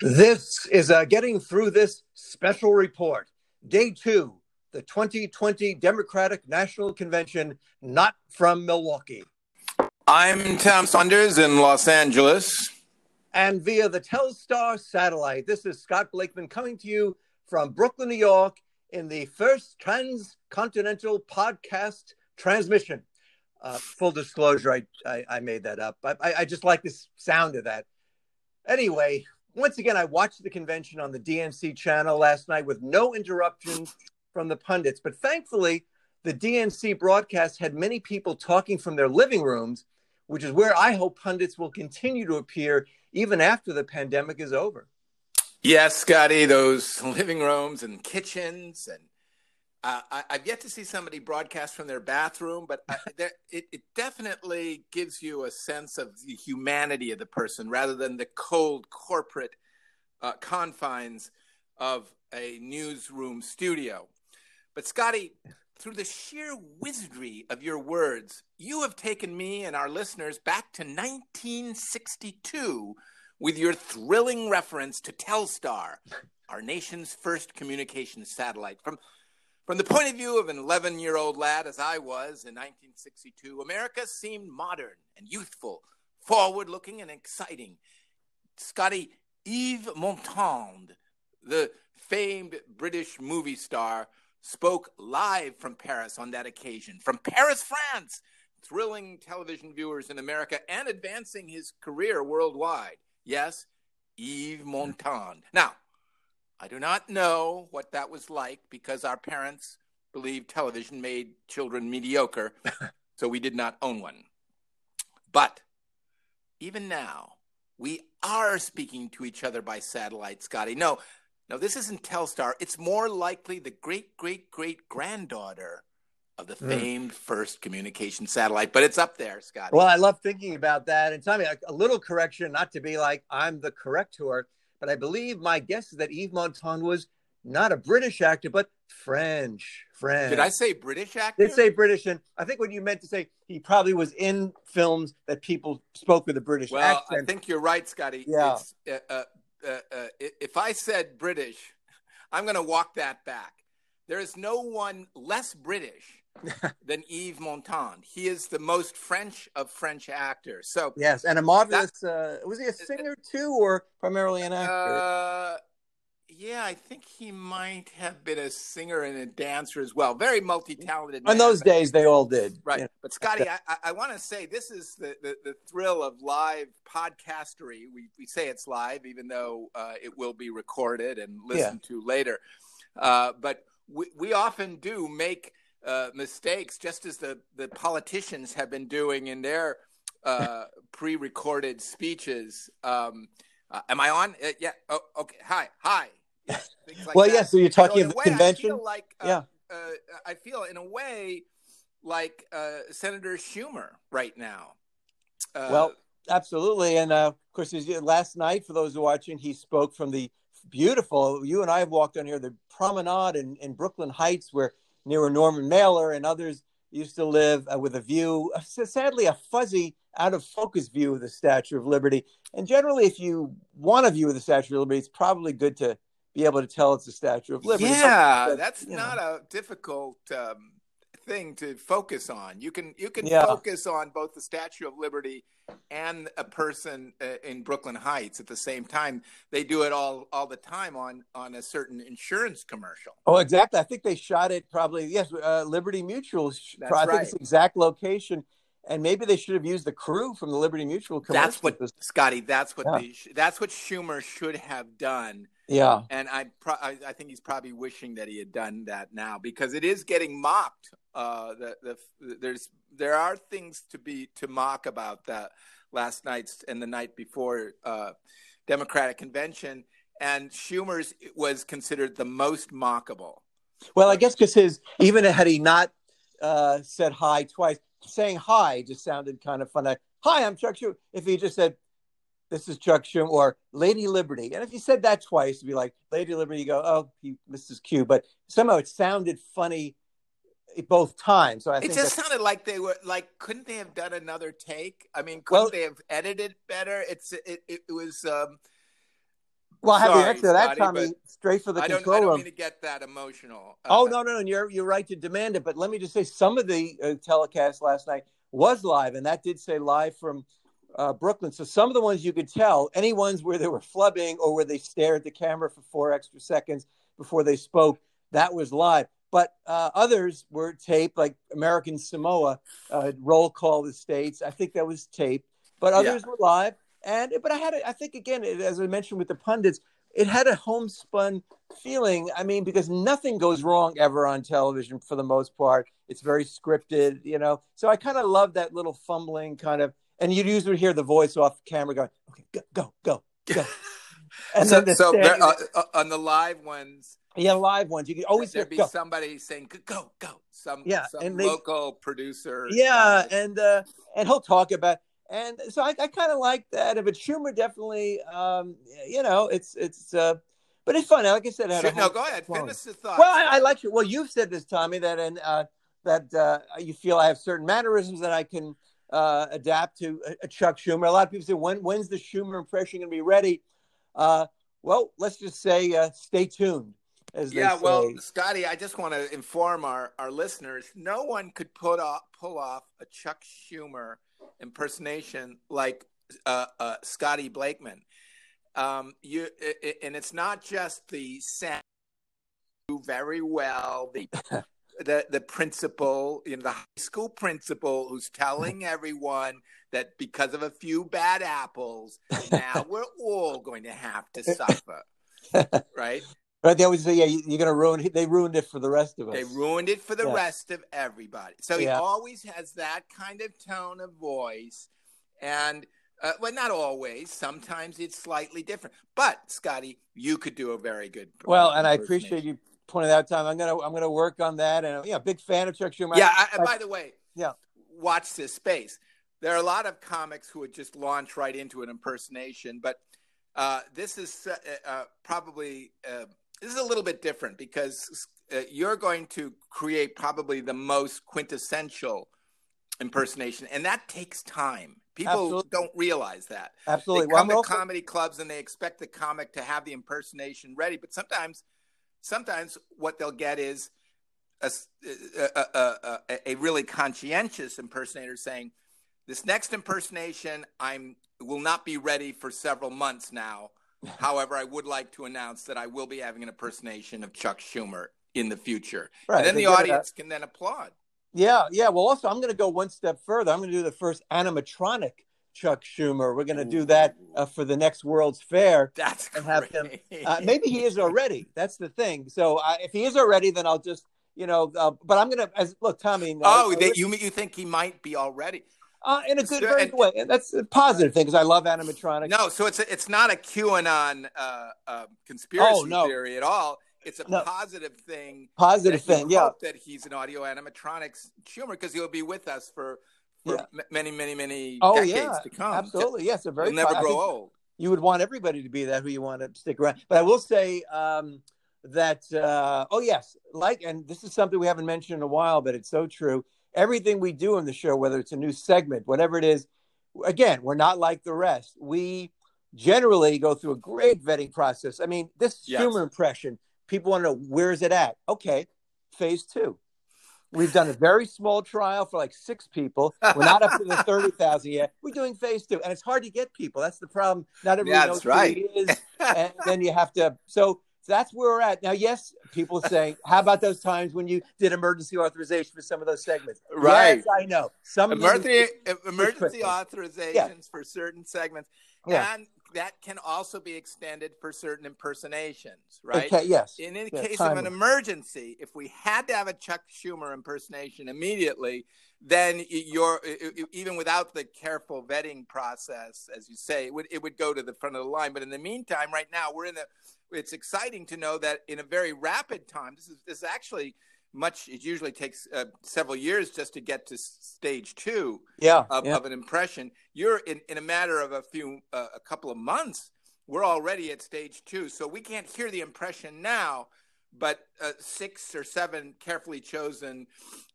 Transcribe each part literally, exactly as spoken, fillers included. This is uh, Getting Through This Special Report, Day two, the twenty twenty Democratic National Convention, not from Milwaukee. I'm Tom Saunders in Los Angeles. And via the Telstar satellite, this is Scott Blakeman coming to you from Brooklyn, New York, in the first transcontinental podcast transmission. Uh, full disclosure, I, I, I made that up. I, I just like the sound of that. Anyway, once again, I watched the convention on the D N C channel last night with no interruptions from the pundits. But thankfully, the D N C broadcast had many people talking from their living rooms, which is where I hope pundits will continue to appear even after the pandemic is over. Yes, Scotty, those living rooms and kitchens. And uh, I, I've yet to see somebody broadcast from their bathroom, but I, there, it, it definitely gives you a sense of the humanity of the person rather than the cold corporate uh, confines of a newsroom studio. But Scotty, through the sheer wizardry of your words, you have taken me and our listeners back to nineteen sixty-two with your thrilling reference to Telstar, our nation's first communications satellite. From, from the point of view of an eleven-year-old lad, as I was in nineteen sixty-two, America seemed modern and youthful, forward-looking and exciting. Scotty, Yves Montand, the famed British movie star, spoke live from Paris on that occasion, from Paris, France, thrilling television viewers in America and advancing his career worldwide. Yes, Yves Montand. Now, I do not know what that was like because our parents believed television made children mediocre, so we did not own one. But even now, we are speaking to each other by satellite, Scotty. No, no, this isn't Telstar. It's more likely the great-great-great-granddaughter of the famed mm. first communication satellite, but it's up there, Scott. Well, I love thinking about that. And Tommy, a, a little correction, not to be like I'm the corrector, but I believe my guess is that Yves Montand was not a British actor, but French. French. Did I say British actor? Did say British, and I think what you meant to say, he probably was in films that people spoke with a British well, accent. Well, I think you're right, Scotty. Yeah. It's, uh, uh, uh, uh, if I said British, I'm going to walk that back. There is no one less British than Yves Montand. He is the most French of French actors. So yes, and a marvelous. That, uh, was he a singer too, or primarily an actor? Uh, yeah, I think he might have been a singer and a dancer as well. Very multi-talented. In man, those but, days, they all did. Right, yeah. But Scotty, I, I want to say this is the, the the thrill of live podcastery. We we say it's live, even though uh, it will be recorded and listened yeah. to later. Uh, but We, we often do make uh, mistakes, just as the, the politicians have been doing in their uh, pre-recorded speeches. Um, uh, am I on? Uh, yeah. Oh, okay. Hi. Hi. Yeah, like well, that. yeah. So you're talking so of the way, convention? I feel like, uh, yeah. Uh, I feel in a way like uh, Senator Schumer right now. Uh, well, absolutely. And uh, of course, last night, for those watching, he spoke from the beautiful. You and I have walked on here, the promenade in, in Brooklyn Heights, where near Norman Mailer and others used to live uh, with a view, uh, sadly, a fuzzy, out-of-focus view of the Statue of Liberty. And generally, if you want a view of the Statue of Liberty, it's probably good to be able to tell it's the Statue of Liberty. Yeah, but, that's not know. a difficult um, thing to focus on. You can, you can yeah. focus on both the Statue of Liberty and a person uh, in Brooklyn Heights at the same time. They do it all all the time on, on a certain insurance commercial. Oh, exactly. I think they shot it probably, yes, uh, Liberty Mutual. That's I think right. It's the exact location. And maybe they should have used the crew from the Liberty Mutual commercial. That's what, Scotty, that's what, yeah. the, that's what Schumer should have done. Yeah. And I, pro- I I think he's probably wishing that he had done that now, because it is getting mocked. Uh, the, the, there's there are things to be to mock about that last night's and the night before uh, Democratic convention, and Schumer's was considered the most mockable. Well, I guess because his even had he not uh, said hi twice, saying hi just sounded kind of funny. Like, hi, I'm Chuck Schumer. If he just said, "This is Chuck Schumer," or "Lady Liberty," and if you said that twice, it'd be like "Lady Liberty." You go, "Oh, he missed his cue," but somehow it sounded funny both times. So I it think just sounded like they were like, couldn't they have done another take? I mean, couldn't well, they have edited better? It's it, it was um, Well, I had the answer to that, Tommy, straight for the I don't, control I don't room. Mean to get that emotional. Uh, oh, no, no, no. You're, you're right to demand it. But let me just say some of the uh, telecasts last night was live, and that did say live from uh, Brooklyn. So some of the ones you could tell, any ones where they were flubbing or where they stared at the camera for four extra seconds before they spoke, that was live. But uh, others were taped, like American Samoa, uh, roll call the states. I think that was taped. But others yeah. were live. And but I had, a, I think, again, as I mentioned with the pundits, it had a homespun feeling. I mean, because nothing goes wrong ever on television for the most part. It's very scripted, you know. So I kind of love that little fumbling kind of. And you'd usually hear the voice off the camera going, "Okay, go, go, go, go." And so, the so there, uh, uh, on the live ones, yeah, live ones, you can always there'd hear, be go. somebody saying, "Go, go." Some, yeah, some and local they, producer, yeah, guy. and uh, and he'll talk about. And so I, I kind of like that. But Schumer definitely, um, you know, it's, it's, uh, but it's fun. Like I said, I had sure, a no, go ahead. Phone. Finish the thought. Well, I, I like you. Well, you've said this, Tommy, that, and, uh, that, uh, you feel I have certain mannerisms that I can, uh, adapt to a, a Chuck Schumer. A lot of people say, when, when's the Schumer impression going to be ready? Uh, well, let's just say, uh, stay tuned. As yeah, they say. Well, Scotty, I just want to inform our, our listeners, no one could put off, pull off a Chuck Schumer impersonation like uh, uh, Scotty Blakeman. Um, you it, and it's not just the sound, you do very well, the the the principal, you know, the high school principal who's telling everyone that because of a few bad apples, now we're all going to have to suffer, right? Right, they always say, yeah, you're going to ruin it. They ruined it for the rest of us. They ruined it for the yeah. rest of everybody. So yeah. he always has that kind of tone of voice. And, uh, well, not always. Sometimes it's slightly different. But, Scotty, you could do a very good Well, and I appreciate you pointing that out, Tom. I'm going to I'm gonna work on that. And, yeah, big fan of Chuck Schumer. Yeah, I, I, by the way, yeah. watch this space. There are a lot of comics who would just launch right into an impersonation. But uh, this is uh, uh, probably uh, – this is a little bit different because uh, you're going to create probably the most quintessential impersonation, and that takes time. People Absolutely. Don't realize that. Absolutely. They come well, to also- comedy clubs and they expect the comic to have the impersonation ready, but sometimes, sometimes what they'll get is a, a, a, a, a really conscientious impersonator saying, "This next impersonation, I'm will not be ready for several months now. However, I would like to announce that I will be having an impersonation of Chuck Schumer in the future." Right, and then the audience can then applaud. Yeah, yeah. Well, also, I'm going to go one step further. I'm going to do the first animatronic Chuck Schumer. We're going to do that uh, for the next World's Fair. That's and have great. Him, uh, maybe he is already. That's the thing. So uh, if he is already, then I'll just, you know, uh, but I'm going to, look, Tommy. Oh, uh, that you, you think he might be already. Uh, in a good so, very and, way. And that's a positive thing because I love animatronics. No, so it's a, it's not a QAnon uh, uh, conspiracy oh, no. theory at all. It's a no. positive thing. Positive thing, yeah. That he's an audio animatronics Schumer because he'll be with us for, for yeah. m- many, many, many oh, decades yeah. to come. Absolutely, yes. Yeah, very He'll never po- grow old. You would want everybody to be that who you want to stick around. But I will say um, that, uh, oh, yes, like, and this is something we haven't mentioned in a while, but it's so true. Everything we do in the show, whether it's a new segment, whatever it is, again, we're not like the rest. We generally go through a great vetting process. I mean, this yes. Schumer impression, people want to know, where is it at? Okay, phase two. We've done a very small trial for like six people. We're not up to the thirty thousand yet. We're doing phase two. And it's hard to get people. That's the problem. Not everyone yeah, knows who right. he is. And then you have to – so – So that's where we're at now. Yes, people say, "How about those times when you did emergency authorization for some of those segments?" Right? Yes, I know some emergency emergency authorizations yeah. for certain segments, yeah. and that can also be extended for certain impersonations, right? Okay, yes. In the yes, case timely. Of an emergency, if we had to have a Chuck Schumer impersonation immediately, then you're even without the careful vetting process, as you say, it would it would go to the front of the line. But in the meantime, right now we're in the it's exciting to know that in a very rapid time, this is this is actually much, it usually takes uh, several years just to get to stage two yeah, of, yeah. of an impression. You're in, in a matter of a few, uh, a couple of months, we're already at stage two. So we can't hear the impression now, but uh, six or seven carefully chosen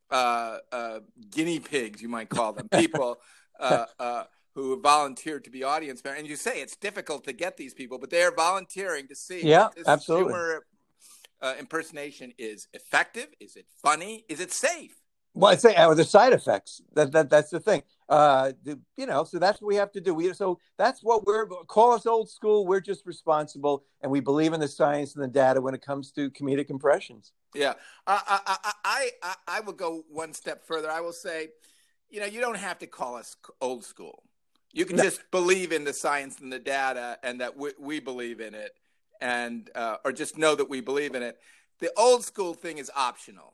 uh, uh, guinea pigs, you might call them, people, uh, uh, who volunteered to be audience members. And you say it's difficult to get these people, but they are volunteering to see. Yeah, this absolutely. Humor, uh, impersonation is effective. Is it funny? Is it safe? Well, I'd say uh, the side effects. That that that's the thing. Uh, the, you know, so that's what we have to do. We so that's what we're call us old school. We're just responsible, and we believe in the science and the data when it comes to comedic impressions. Yeah, uh, I, I I I will go one step further. I will say, you know, you don't have to call us old school. You can no. just believe in the science and the data, and that we, we believe in it, and uh, or just know that we believe in it. The old school thing is optional.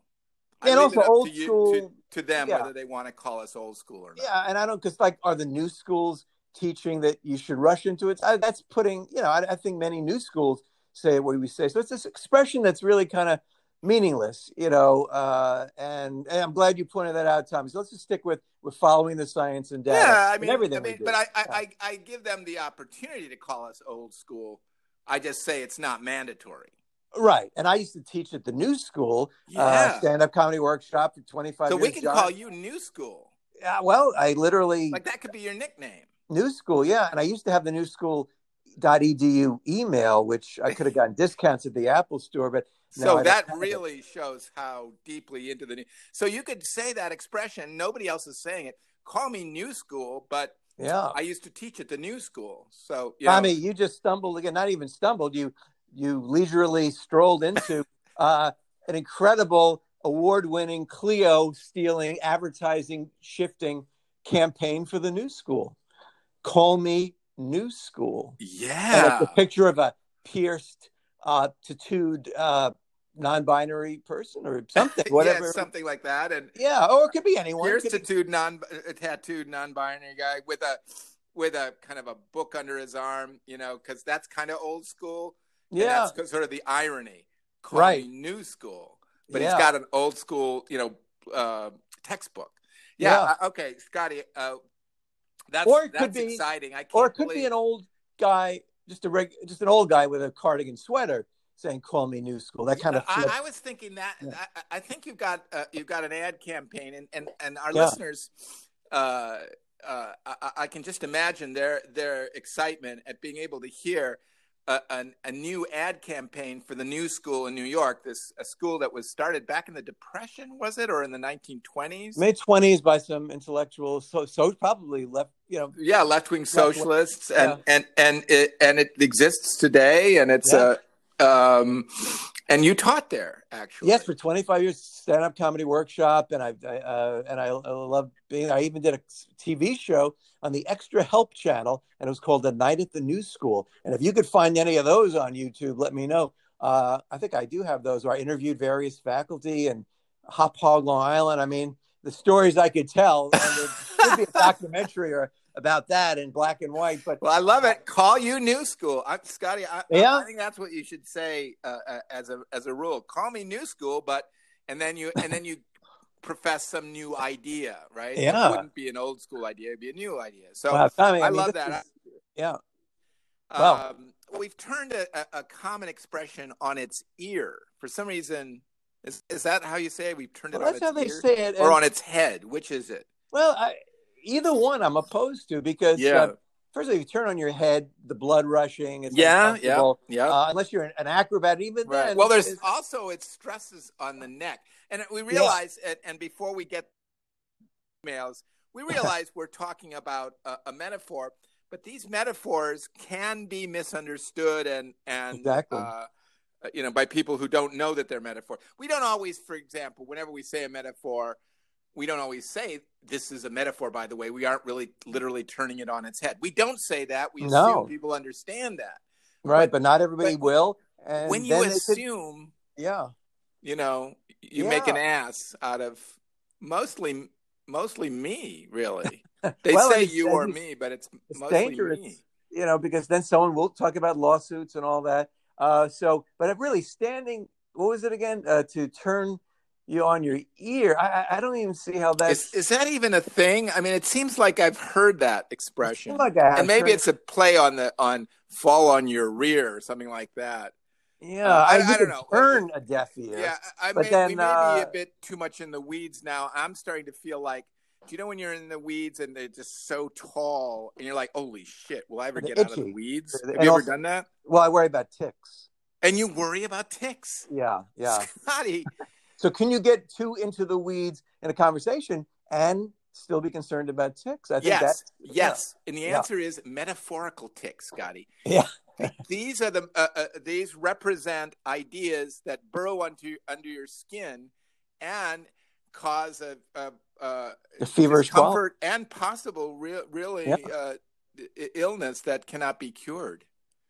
I and also old to you, school to, to them yeah. whether they want to call us old school or not. Yeah, and I don't because like are the new schools teaching that you should rush into it? I, that's putting you know I, I think many new schools say what we say. So it's this expression that's really kind of meaningless, you know. Uh, and, and I'm glad you pointed that out, Tommy. So let's just stick with we're following the science and data. Yeah, I mean everything. I mean, but I I, yeah. I I give them the opportunity to call us old school. I just say it's not mandatory. Right. And I used to teach at the New School yeah. uh, stand-up comedy workshop for twenty-five so years. So we can John. call you New School. Yeah, well, I literally... Like that could be your nickname. New School, yeah. And I used to have the new school dot e d u email, which I could have gotten discounts at the Apple store, but... So that really it. shows how deeply into the... New... So you could say that expression. Nobody else is saying it. Call me New School, but... Yeah. I used to teach at the New School, so... You know... Tommy, you just stumbled again. Not even stumbled. You... You leisurely strolled into uh, an incredible award-winning Clio stealing advertising shifting campaign for the New School. Call me New School. Yeah. And it's a picture of a pierced, uh, tattooed, uh, non-binary person or something, whatever. Yeah, something like that. And yeah, or it could be anyone. Pierced, tattooed, non tattooed, non-binary guy with a with a kind of a book under his arm, you know, because that's kind of old school. Yeah, and that's sort of the irony. Call right, New School, but yeah. he's got an old school, you know, uh, textbook. Yeah, yeah. Uh, okay, Scotty, uh, that's or it that's could be, exciting. I can't or it could believe... be an old guy, just a reg, just an old guy with a cardigan sweater saying, "Call me New School." That kind yeah, of. I, I was thinking that. Yeah. I, I think you've got uh, you've got an ad campaign, and and and our yeah. listeners. Uh, uh, I, I can just imagine their their excitement at being able to hear. A, a, a new ad campaign for the New School in New York, this a school that was started back in the Depression, was it, or in the nineteen twenties? mid twenties by some intellectuals, so, so probably left, you know. Yeah, left-wing left socialists, wing, and, yeah. and and and it, and it exists today, and it's yeah. a, um, and you taught there, actually. Yes, for twenty-five years, stand-up comedy workshop, and I, I uh, and I, I loved being, I even did a T V show on the Extra Help channel, and it was called The Night at the New School. And if you could find any of those on YouTube, let me know. Uh, I think I do have those, where I interviewed various faculty and Hop Hog Long Island. I mean, the stories I could tell. There should be a documentary or about that in black and white. But well, I love it. Call you New School, I'm, Scotty. I, yeah? I think that's what you should say uh, as a as a rule. Call me New School, but and then you and then you. profess some new idea, right? Yeah. It wouldn't be an old school idea, it'd be a new idea. So wow, Tommy, I, I mean, love that. Is, yeah. Wow. Um, we've turned a, a common expression on its ear. For some reason, is is that how you say it? We've turned it well, on that's its how they ear? Say it. Or and, on its head? Which is it? Well, I, either one I'm opposed to because, yeah. uh, first of all, you turn on your head, the blood rushing. It's yeah, yeah, yeah. Uh, unless you're an, an acrobat, even right. then. Well, there's it's, also, it stresses on the neck. And we realize, yeah. and, and before we get emails, we realize we're talking about a, a metaphor, but these metaphors can be misunderstood and, and exactly. uh, you know, by people who don't know that they're metaphor. We don't always, for example, whenever we say a metaphor, we don't always say, this is a metaphor, by the way. We aren't really literally turning it on its head. We don't say that. We no. assume people understand that. Right, but, but not everybody but will. And when you assume, could, yeah, you know, you yeah. make an ass out of mostly mostly me, really. They well, say you or me, but it's, it's mostly dangerous, me. You know, because then someone will talk about lawsuits and all that. Uh, so, but really standing, what was it again? Uh, to turn... You on your ear. I, I don't even see how that is. Is that even a thing? I mean, it seems like I've heard that expression. I like I have and maybe heard. It's a play on the on fall on your rear or something like that. Yeah, uh, I, I, I don't know. Turn a deaf ear. Yeah, I, I but may, then, we may uh, be a bit too much in the weeds now. I'm starting to feel like Do you know when you're in the weeds and they're just so tall and you're like, holy shit, will I ever get itchy. out of the weeds? Have and you also, ever done that? Well, I worry about ticks. And you worry about ticks? Yeah, yeah. Scotty. So can you get too into the weeds in a conversation and still be concerned about ticks? I think yes, that, yes. Yeah. And the answer yeah. is metaphorical ticks, Scotty. Yeah. These are the uh, uh, these represent ideas that burrow under under your skin and cause a, a, a feverish discomfort and possible real really yeah. uh, illness that cannot be cured.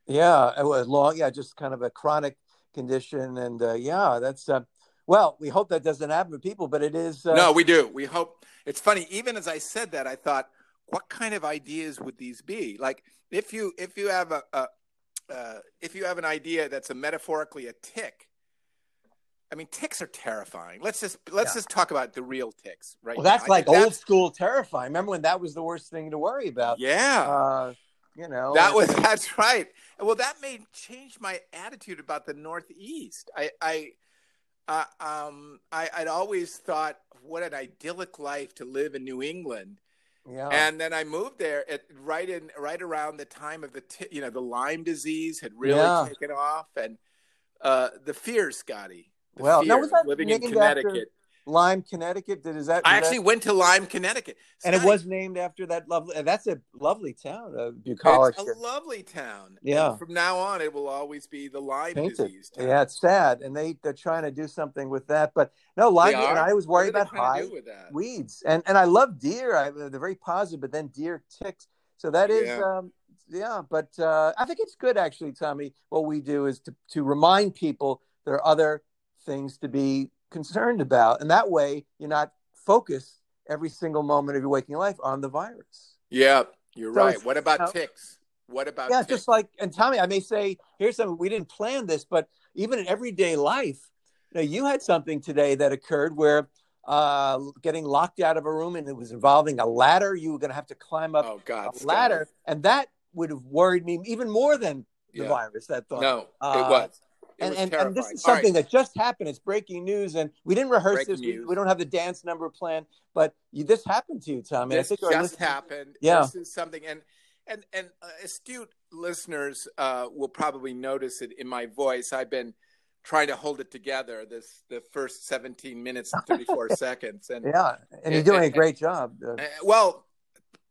Yeah, it was long. Yeah, just kind of a chronic condition, and uh, yeah, that's uh, well. We hope that doesn't happen to people, but it is. Uh, no, we do. We hope. It's funny. Even as I said that, I thought, what kind of ideas would these be? Like if you if you have a, a Uh, if you have an idea that's a metaphorically a tick, I mean, ticks are terrifying. Let's just let's yeah. just talk about the real ticks, right? Well, now. that's I like old that's... school terrifying. Remember when that was the worst thing to worry about? Yeah, uh, you know that was that's right. Well, that made change my attitude about the Northeast. I I uh, um I I'd always thought what an idyllic life to live in New England. Yeah. And then I moved there at right in right around the time of the t- you know the Lyme disease had really yeah. taken off, and uh, the fear, Scotty. The well, fear, now was that living in Connecticut, Lyme, Connecticut? Did is that? I actually that... went to Lyme, Connecticut, Scotty, and it was named after that lovely. That's a lovely town, uh, bucolic. It's a lovely town. Yeah. And from now on, it will always be the Lyme Painted. disease town. Yeah, it's sad, and they they're trying to do something with that, but. No, Lyme, and I was worried about high weeds, and and I love deer. I, they're very positive, but then deer, ticks. So that is, yeah. Um, yeah but uh, I think it's good actually, Tommy. What we do is to to remind people there are other things to be concerned about, and that way you're not focused every single moment of your waking life on the virus. Yeah, you're so right. What about you know, ticks? What about yeah? Ticks? Just like and Tommy, I may say here's something we didn't plan this, but even in everyday life. Now, you had something today that occurred where uh, getting locked out of a room and it was involving a ladder. You were going to have to climb up oh, God, a ladder. And that would have worried me even more than the yeah. virus, that thought. No, uh, it was. It and, was and, and this is something right. that just happened. It's breaking news. And we didn't rehearse breaking this. We, we don't have the dance number planned. But you, this happened to you, Tommy. This I think just happened. Yeah. This is something. And, and, and uh, astute listeners uh, will probably notice it in my voice. I've been trying to hold it together this the first seventeen minutes and thirty-four seconds and yeah and you're doing and, a great and, job uh, well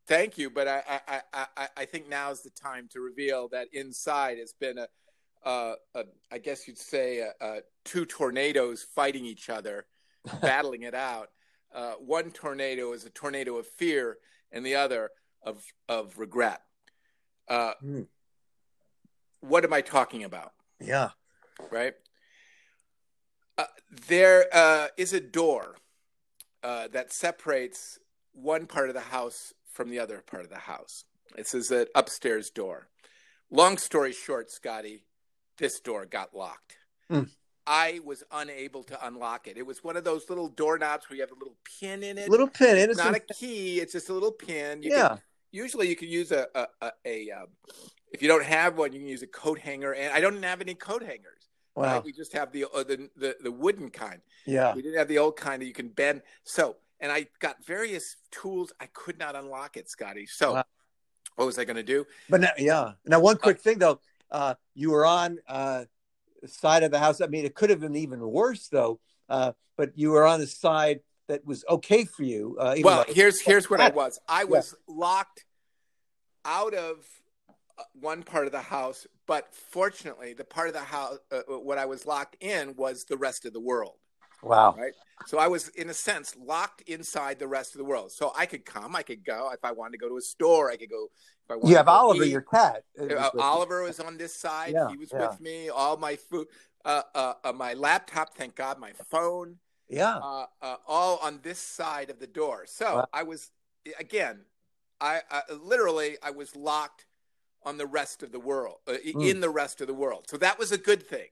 thank you but I, I I I think now's the time to reveal that inside has been a, uh, a I guess you'd say a, a two tornadoes fighting each other battling it out uh, one tornado is a tornado of fear and the other of of regret uh, mm. What am I talking about? Yeah right Uh, there uh, is a door uh, that separates one part of the house from the other part of the house. This is an upstairs door. Long story short, Scotty, this door got locked. Mm. I was unable to unlock it. It was one of those little doorknobs where you have a little pin in it. Little pin. It's not a key. It's just a little pin. You yeah. Can, usually you can use a, a, a, a um, if you don't have one, you can use a coat hanger. And I don't have any coat hangers. Wow. Right? We just have the, uh, the the the wooden kind. Yeah. We didn't have the old kind that you can bend. So, and I got various tools. I could not unlock it, Scotty. So, wow. What was I going to do? But now, yeah. Now, one quick uh, thing though. Uh, you were on uh, the side of the house. I mean, it could have been even worse though. Uh, but you were on the side that was okay for you. Uh, even well, here's here's what I was. I was yeah. locked out of one part of the house, but fortunately the part of the house uh, what I was locked in was the rest of the world. Wow. Right? So I was in a sense locked inside the rest of the world. So I could come, I could go if I wanted to go to a store, I could go if I wanted You have to go Oliver eat. Your cat. Uh, Oliver was on this side. Yeah, he was yeah. with me. All my food uh, uh, uh my laptop, thank God, my phone. Yeah. Uh, uh all on this side of the door. So wow. I was again I, I literally I was locked on the rest of the world, uh, mm. in the rest of the world. So that was a good thing,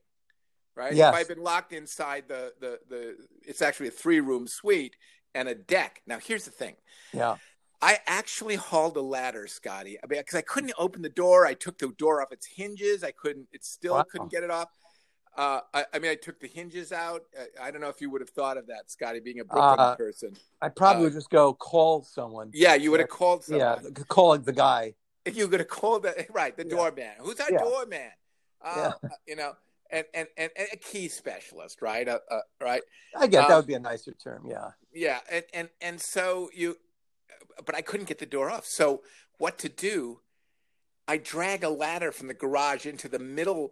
right? Yes. If I'd been locked inside the, the, the, it's actually a three room suite and a deck. Now here's the thing. Yeah. I actually hauled a ladder, Scotty, I mean, because I couldn't open the door. I took the door off its hinges. I couldn't, it still wow. couldn't get it off. Uh, I, I mean, I took the hinges out. I, I don't know if you would have thought of that, Scotty, being a Brooklyn uh, person. I probably uh, would just go call someone. Yeah, you would have called someone. Yeah, calling the guy. If you could have called the right the yeah. doorman. Who's our yeah. doorman? Uh, yeah. You know, and, and, and, and a key specialist, right? Uh, uh, right. I guess um, that would be a nicer term. Yeah. Yeah, and, and and so you, but I couldn't get the door off. So what to do? I drag a ladder from the garage into the middle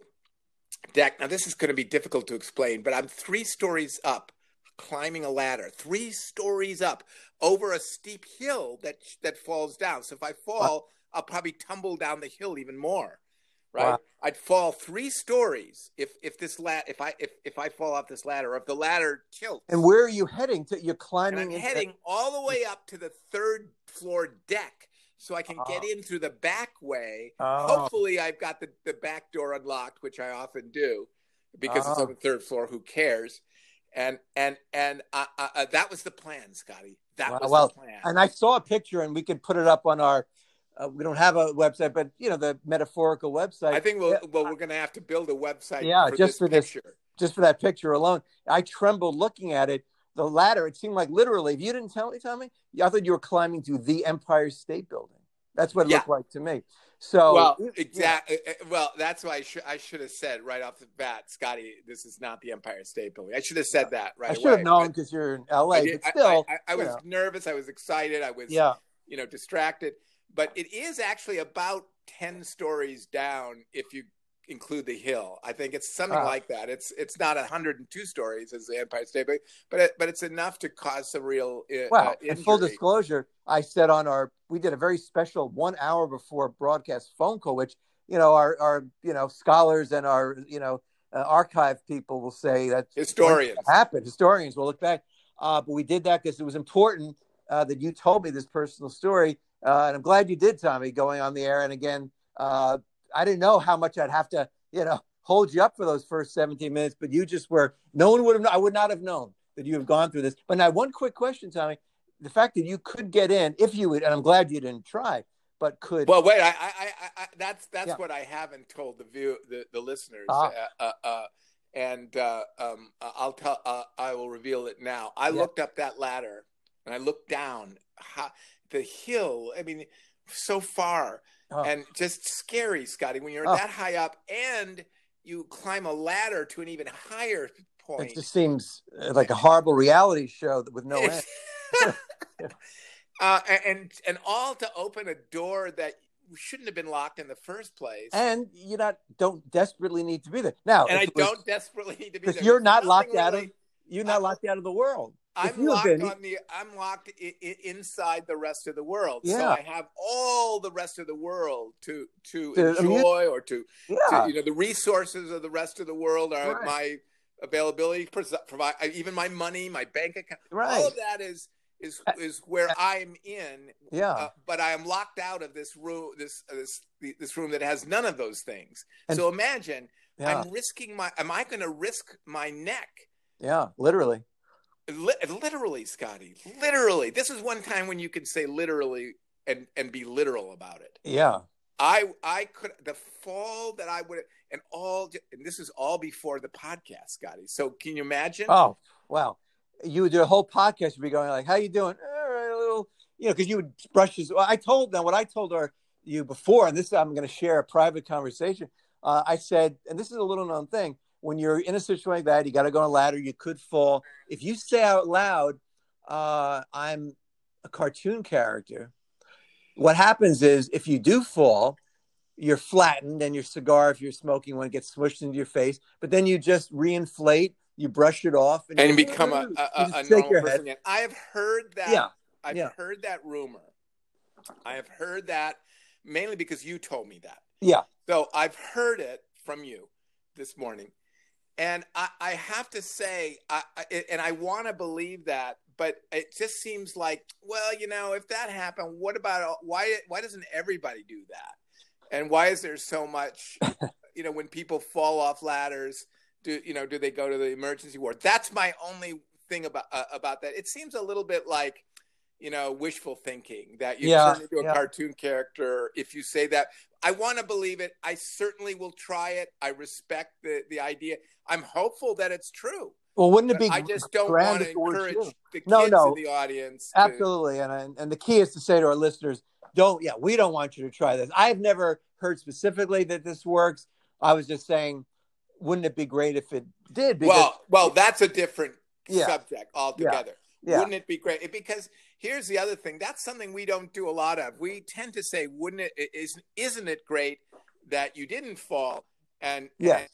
deck. Now, this is going to be difficult to explain, but I'm three stories up, climbing a ladder, three stories up over a steep hill that that falls down. So if I fall, wow. I'll probably tumble down the hill even more, right? Wow. I'd fall three stories if if this la- if I if, if I fall off this ladder, or if the ladder tilts. And where are you heading to? You're climbing. And I'm into- heading all the way up to the third floor deck. So I can oh. get in through the back way. Oh. Hopefully, I've got the, the back door unlocked, which I often do, because oh. it's on the third floor. Who cares? And and and uh, uh, that was the plan, Scotty. That wow. was well, the plan. And I saw a picture, and we can put it up on our. Uh, we don't have a website, but you know the metaphorical website. I think we'll, well we're going to have to build a website. Yeah, for just this for picture. this, just for that picture alone. I trembled looking at it. The ladder, it seemed like literally, if you didn't tell me, Tommy, I thought you were climbing to the Empire State Building. That's what it yeah. looked like to me. So, well, exactly. Yeah. Well, that's why I, sh- I should have said right off the bat, Scotty, this is not the Empire State Building. I should have said that right away. I should away, have known because you're in L A, I did, but still. I, I, I, I was know. nervous. I was excited. I was, yeah. you know, distracted. But it is actually about ten stories down if you include the hill. I think it's something uh, like that. It's it's not one hundred two stories as the Empire State Building, but it, but it's enough to cause some real uh, well. Uh, full disclosure, I said on our we did a very special one hour before broadcast phone call, which you know our our you know scholars and our you know uh, archive people will say that historians happened. Historians will look back, uh, but we did that because it was important uh, that you told me this personal story, uh, and I'm glad you did, Tommy, going on the air. And again. Uh, I didn't know how much I'd have to, you know, hold you up for those first seventeen minutes, but you just were, no one would have, I would not have known that you have gone through this. But now one quick question, Tommy, the fact that you could get in if you would, and I'm glad you didn't try, but could. Well, wait, I, I, I, I that's, that's yeah. what I haven't told the view, the, the listeners. Ah. Uh, uh, uh, and uh, um, I'll tell, uh, I will reveal it now. I yeah. looked up that ladder and I looked down how, the hill. I mean, so far. Oh. And just scary, Scotty, when you're oh. that high up and you climb a ladder to an even higher point. It just seems like a horrible reality show with no end. uh, and and all to open a door that shouldn't have been locked in the first place. And you not don't desperately need to be there now. And I was, don't desperately need to be there. You're not locked really, out of you're not I'm, locked out of the world. I'm locked been, on the. I'm locked I- I inside the rest of the world, yeah. so I have all the rest of the world to to, to enjoy I mean, or to, yeah. to, you know, the resources of the rest of the world are right. my availability, provide even my money, my bank account. Right. All of that is is is where uh, I'm in. Yeah, uh, but I am locked out of this room, this uh, this this room that has none of those things. And, so imagine yeah. I'm risking my. Am I going to risk my neck? Yeah, literally. Literally, Scotty, literally. This is one time when you can say literally and, and be literal about it. Yeah. I I could, the fall that I would, and all, and this is all before the podcast, Scotty. So can you imagine? Oh, wow. You would do a whole podcast, you'd be going like, how you doing? All right, a little, you know, because you would brush this. Well, I told them what I told her, you before, and this I'm going to share a private conversation. Uh, I said, and this is a little known thing. When you're in a situation like that, you got to go on a ladder. You could fall. If you say out loud, uh, I'm a cartoon character, what happens is if you do fall, you're flattened and your cigar, if you're smoking one, gets smushed into your face. But then you just reinflate, you brush it off. And, and you become a, a, a, a normal person again. I have heard that. Yeah. I've yeah. heard that rumor. I have heard that mainly because you told me that. Yeah. So I've heard it from you this morning. And I, I have to say, I, I, and I want to believe that, but it just seems like, well, you know, if that happened, what about, why Why doesn't everybody do that? And why is there so much, you know, when people fall off ladders, do you know, do they go to the emergency ward? That's my only thing about uh, about that. It seems a little bit like, you know, wishful thinking that you yeah, turn into a yeah. cartoon character if you say that. I want to believe it. I certainly will try it. I respect the, the idea. I'm hopeful that it's true. Well, wouldn't it be? I just don't want to encourage the kids no, no. in the audience. To... Absolutely, and and the key is to say to our listeners, don't. Yeah, we don't want you to try this. I've never heard specifically that this works. I was just saying, wouldn't it be great if it did? Because... Well, well, that's a different yeah. subject altogether. Yeah. Yeah. Wouldn't it be great? Because here's the other thing. That's something we don't do a lot of. We tend to say, "Wouldn't it? Isn't isn't it great that you didn't fall?" And yes. And,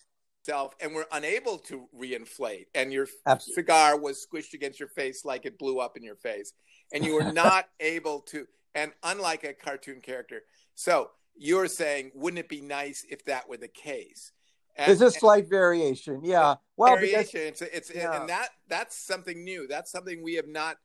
and we're unable to reinflate, and your Absolutely. cigar was squished against your face like it blew up in your face, and you were not able to, and unlike a cartoon character. So you're saying, wouldn't it be nice if that were the case? And, there's a slight and, variation, yeah. Well, variation. Because, it's it's yeah. and that that's something new. That's something we have not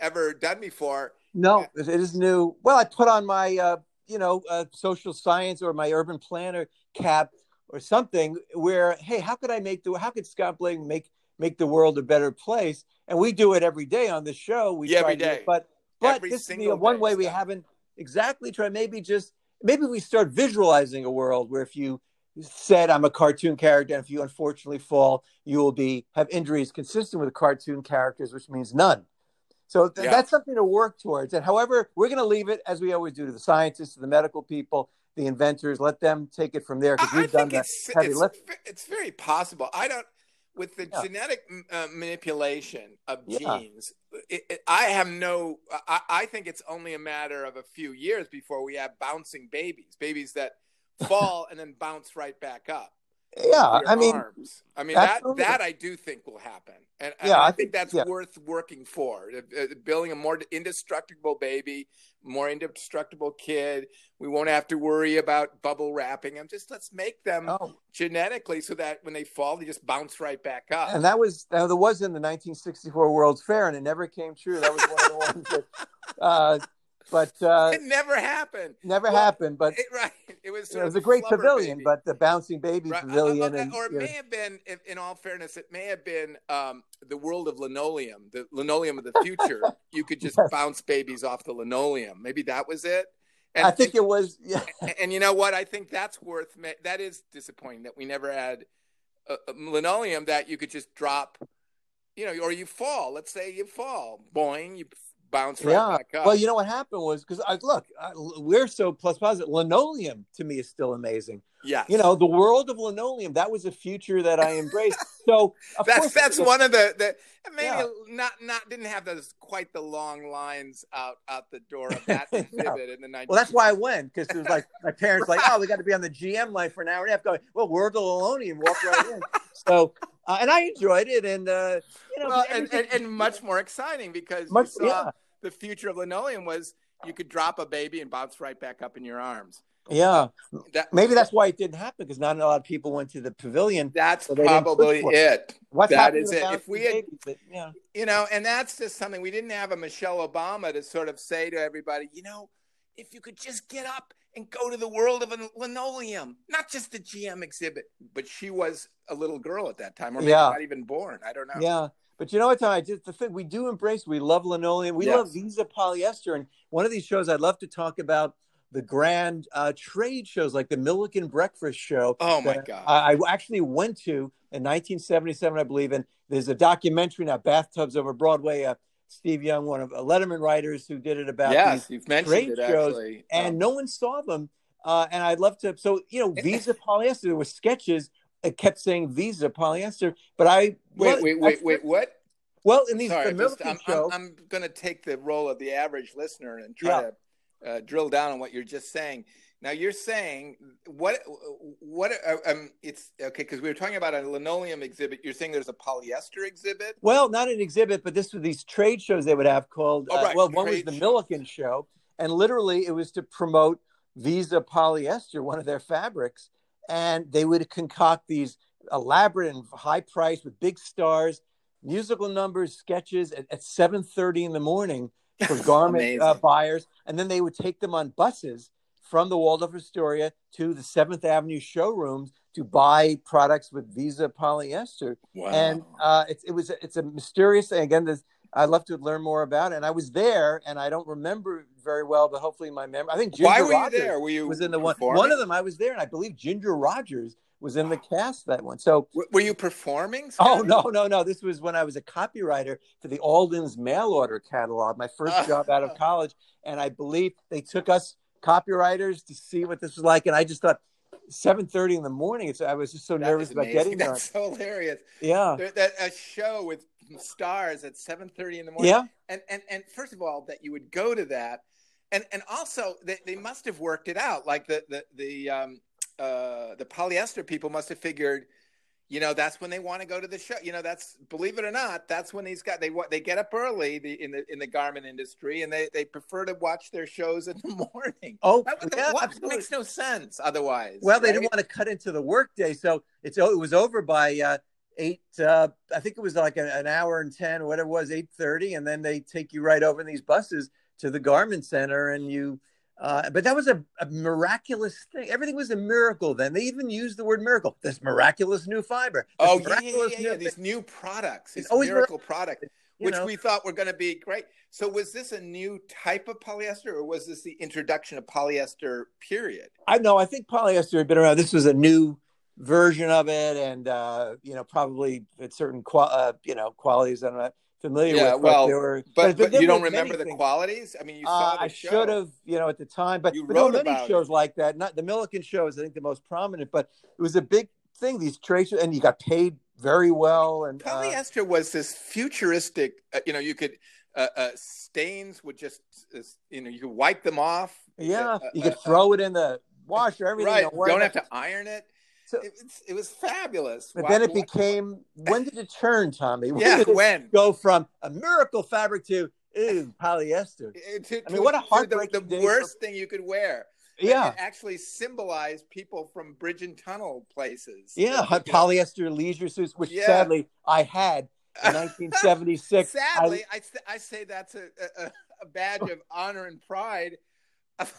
ever done before. No, and, it is new. Well, I put on my uh, you know uh, social science or my urban planner cap. Or something where, hey, how could I make the how could Scott Blakeman make make the world a better place? And we do it every day on the show. We yeah, try every day, to, but but every this is the one way we haven't exactly tried. Maybe just maybe we start visualizing a world where if you said I'm a cartoon character, and if you unfortunately fall, you will be have injuries consistent with cartoon characters, which means none. So th- yeah. that's something to work towards. And however, we're going to leave it as we always do to the scientists, to the medical people. The inventors, let them take it from there because we've done that heavy lifting. It's very possible. I don't, with the yeah. genetic uh, manipulation of yeah. genes, it, it, I have no, I, I think it's only a matter of a few years before we have bouncing babies, babies that fall and then bounce right back up. Yeah, I mean, arms. I mean, that, that I do think will happen. And, and yeah, I, I think, think that's yeah. worth working for, uh, building a more indestructible baby, more indestructible kid. We won't have to worry about bubble wrapping them. Just let's make them oh. genetically so that when they fall, they just bounce right back up. And that was that was in the nineteen sixty-four World's Fair, and it never came true. That was one of the ones that... Uh, But uh, it never happened. Never well, happened. But it, right, it was. Sort it was of a great pavilion, baby. But the bouncing baby right. pavilion, and, or it may know. have been. In all fairness, it may have been um, the world of linoleum, the linoleum of the future. You could just yes. bounce babies off the linoleum. Maybe that was it. And, I think and, it was. Yeah. And, and you know what? I think that's worth. That is disappointing that we never had a, a linoleum that you could just drop. You know, or you fall. Let's say you fall. Boing. You. Bounce right yeah. back up. Well, you know what happened was because I look, I, we're so plus positive. Linoleum to me is still amazing. Yeah, you know the world of linoleum. That was a future that I embraced. So of that's course, that's one of the the maybe yeah. not not didn't have those quite the long lines out out the door of that exhibit no. in the nineties. Well, that's why I went because it was like my parents right. like oh we got to be on the G M line for an hour and a half. Going well, world of linoleum. Walk right in. So. Uh, and I enjoyed it, and uh, you know, well, and, and, and much more exciting because much, you saw yeah. the future of linoleum was you could drop a baby and bounce right back up in your arms. Yeah, that, maybe that's why it didn't happen because not a lot of people went to the pavilion. That's so probably it. What's that is it. If we had, babies, but, yeah. you know, and that's just something we didn't have a Michelle Obama to sort of say to everybody. You know, if you could just get up. And go to the world of linoleum, not just the G M exhibit. But she was a little girl at that time, or maybe yeah. not even born. I don't know. Yeah, but you know what? I just the thing we do embrace. We love linoleum. We yes. love Visa polyester. And one of these shows, I'd love to talk about the grand uh, trade shows, like the Milliken Breakfast Show. Oh my God! I, I actually went to in nineteen seventy-seven, I believe. And there's a documentary now, Bathtubs Over Broadway. Uh, Steve Young, one of uh, Letterman writers who did it about yes, these you've mentioned trade it, shows, actually. And um, no one saw them. Uh, and I'd love to. So, you know, Visa polyester, there were sketches that kept saying Visa polyester, but I. Wait, well, wait, wait, I, wait, what? Well, in these Sorry, the just, I'm, show, I'm, I'm going to take the role of the average listener and try yeah. to uh, drill down on what you're just saying. Now, you're saying what? What? Um, it's okay because we were talking about a linoleum exhibit. You're saying there's a polyester exhibit? Well, not an exhibit, but this were these trade shows they would have called. Oh, right. uh, well, trade one was the Milliken show, and literally it was to promote Visa polyester, one of their fabrics, and they would concoct these elaborate and high priced with big stars, musical numbers, sketches at, at seven thirty in the morning for garment uh, buyers, and then they would take them on buses. From the Waldorf Astoria to the seventh Avenue showrooms to buy products with Visa polyester. Wow. And uh, it, it was it's a mysterious thing. Again, there's I'd love to learn more about it. And I was there, and I don't remember very well, but hopefully my memory. I think Ginger Why were Rogers you there? Were you was in the one. One of them I was there, and I believe Ginger Rogers was in the cast that one. So w- were you performing? Scott? Oh no, no, no! This was when I was a copywriter for the Alden's mail order catalog. My first job out of college, and I believe they took us copywriters to see what this was like. And I just thought, seven thirty in the morning. It's, I was just so that nervous about getting there. That's so hilarious. Yeah, there, that a show with stars at seven thirty in the morning. Yeah, and and and first of all, that you would go to that, and and also they, they must have worked it out. Like the the the um. Uh, the polyester people must have figured, you know, that's when they want to go to the show. You know, that's, believe it or not, that's when these guys, they they get up early the, in the in the garment industry, and they, they prefer to watch their shows in the morning. Oh, that, yeah, that makes no sense otherwise. Well, right? They didn't want to cut into the workday, so it's it was over by uh, eight. Uh, I think it was like an hour and ten, or whatever it was, eight thirty, and then they take you right over in these buses to the garment center, and you. Uh, but that was a, a miraculous thing. Everything was a miracle then. They even used the word miracle. This miraculous new fiber. Oh, yeah, yeah, yeah, yeah. New these new products. These miracle, miracle products, which know. we thought were going to be great. So was this a new type of polyester, or was this the introduction of polyester, period? I know. I think polyester had been around. This was a new version of it, and, uh, you know, probably at certain, qual- uh, you know, qualities. I don't know. Familiar yeah, with well, were, but, but, but you don't remember the things. Qualities? I mean, you saw uh, the I show. I should have, you know, at the time, but, you but wrote there were many about shows it. Like that. Not the Milliken show is, I think, the most prominent, but it was a big thing. These trades, and you got paid very well. And polyester uh, was this futuristic, uh, you know, you could uh, uh, stains would just, uh, you know, you could wipe them off. Yeah, uh, you could uh, throw uh, it in the washer. Everything. Right, don't, don't have to iron it. So, it, it was fabulous. But wow. Then it became, when did it turn, Tommy? When yeah, did it when? Go from a miracle fabric to, ew, polyester. It, to, I mean, to, what a heartbreaking the, the worst for... thing you could wear. Yeah. It actually symbolized people from bridge and tunnel places. Yeah, polyester leisure suits, which yeah. sadly I had in nineteen seventy-six. Sadly, I, I, I say that's a, a, a badge of honor and pride.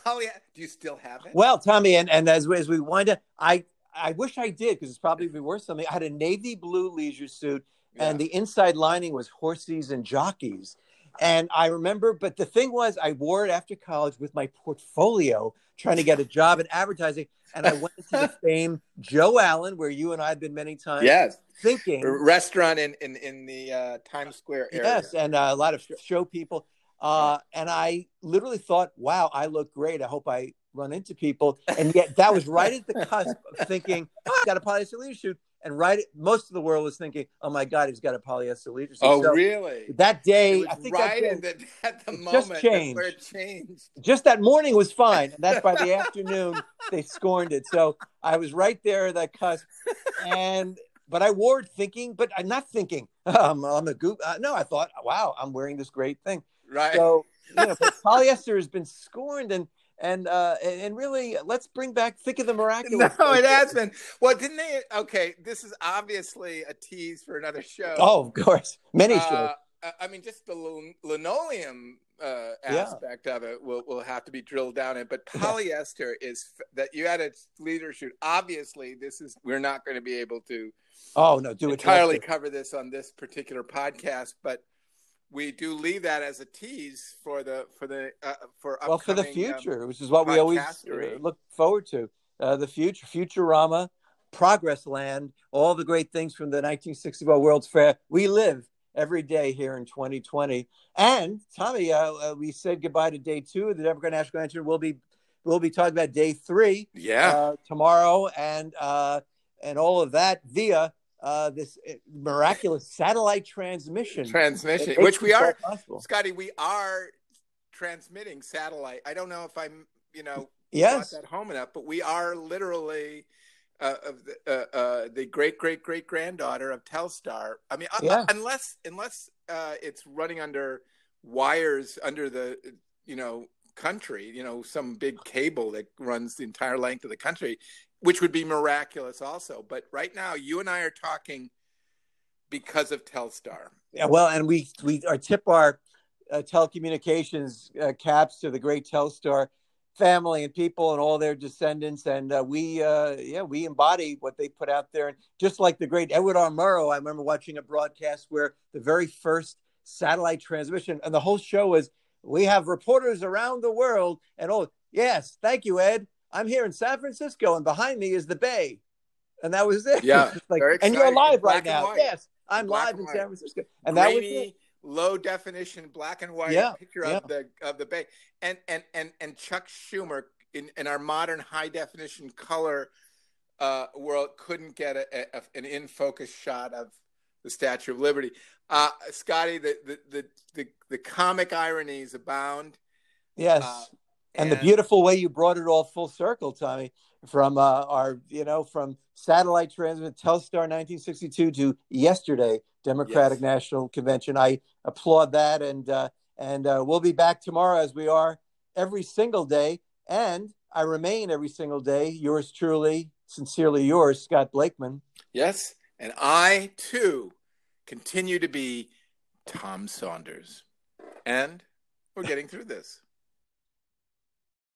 Poly- Do you still have it? Well, Tommy, and, and as, as we wind up, I... I wish I did, because it's probably be worth something. I had a navy blue leisure suit, yeah. and the inside lining was horses and jockeys. And I remember, but the thing was, I wore it after college with my portfolio, trying to get a job in advertising. And I went to the famed Joe Allen, where you and I have been many times. Yes. Thinking. A restaurant in, in, in the uh, Times Square area. Yes, and uh, a lot of show people. Uh, and I literally thought, wow, I look great. I hope I run into people. And yet that was right at the cusp of thinking, oh, I've got a polyester leisure suit. And right at, most of the world was thinking, oh my God, he's got a polyester leisure suit. Oh, so really? That day, I think right that day, the, at the moment just changed. Where it changed. Just that morning was fine. And that's by the afternoon, they scorned it. So I was right there at that cusp. And but I wore it thinking, but I'm not thinking, oh, I'm, I'm a goop. Uh, no, I thought, wow, I'm wearing this great thing. Right. So you know, polyester has been scorned, and and uh, and really, let's bring back think of the miraculous. No, it has been. Well, didn't they? Okay, this is obviously a tease for another show. Oh, of course, many shows. Uh, I mean, just the lin- linoleum uh, aspect yeah. of it will will have to be drilled down in. But polyester is f- that you had a leader shoot. Obviously, this is we're not going to be able to. Oh no, do entirely it cover this on this particular podcast, but. We do leave that as a tease for the for the uh, for upcoming, well for the future, um, which is what we always look forward to. Uh, the future, Futurama, Progress Land, all the great things from the nineteen sixty-four World's Fair. We live every day here in twenty twenty. And Tommy, uh, uh, we said goodbye to day two of the Democratic National Convention. We'll be we'll be talking about day three, yeah, uh, tomorrow, and uh, and all of that via. Uh, this miraculous satellite transmission, transmission, which we are, Scotty, we are transmitting satellite. I don't know if I'm, you know, yes, got that home enough, but we are literally uh, of the, uh, uh, the great, great, great granddaughter of Telstar. I mean, yeah. uh, unless unless uh, it's running under wires under the, you know, country, you know, some big cable that runs the entire length of the country. Which would be miraculous also. But right now, you and I are talking because of Telstar. Yeah, well, and we, we are tip our uh, telecommunications uh, caps to the great Telstar family and people and all their descendants. And uh, we, uh, yeah, we embody what they put out there. And just like the great Edward R. Murrow, I remember watching a broadcast where the very first satellite transmission. And the whole show was, we have reporters around the world. And oh, yes, thank you, Ed. I'm here in San Francisco, and behind me is the Bay. And that was it. Yeah, like, very exciting. And you're live right now. Yes, I'm live in San Francisco. And that was it. Low definition, black and white yeah, picture yeah. of the of the Bay. And and and and Chuck Schumer in, in our modern high definition color uh, world couldn't get a, a, an in focus shot of the Statue of Liberty. Uh, Scotty, the the, the the the comic ironies abound. Yes, uh, and, and the beautiful way you brought it all full circle, Tommy. From uh, our, you know, from satellite transmit, Telstar nineteen sixty-two to yesterday, Democratic yes. National Convention. I applaud that. And uh, and uh, we'll be back tomorrow as we are every single day. And I remain every single day. Yours truly, sincerely yours, Scott Blakeman. Yes. And I, too, continue to be Tom Saunders. And we're getting through this.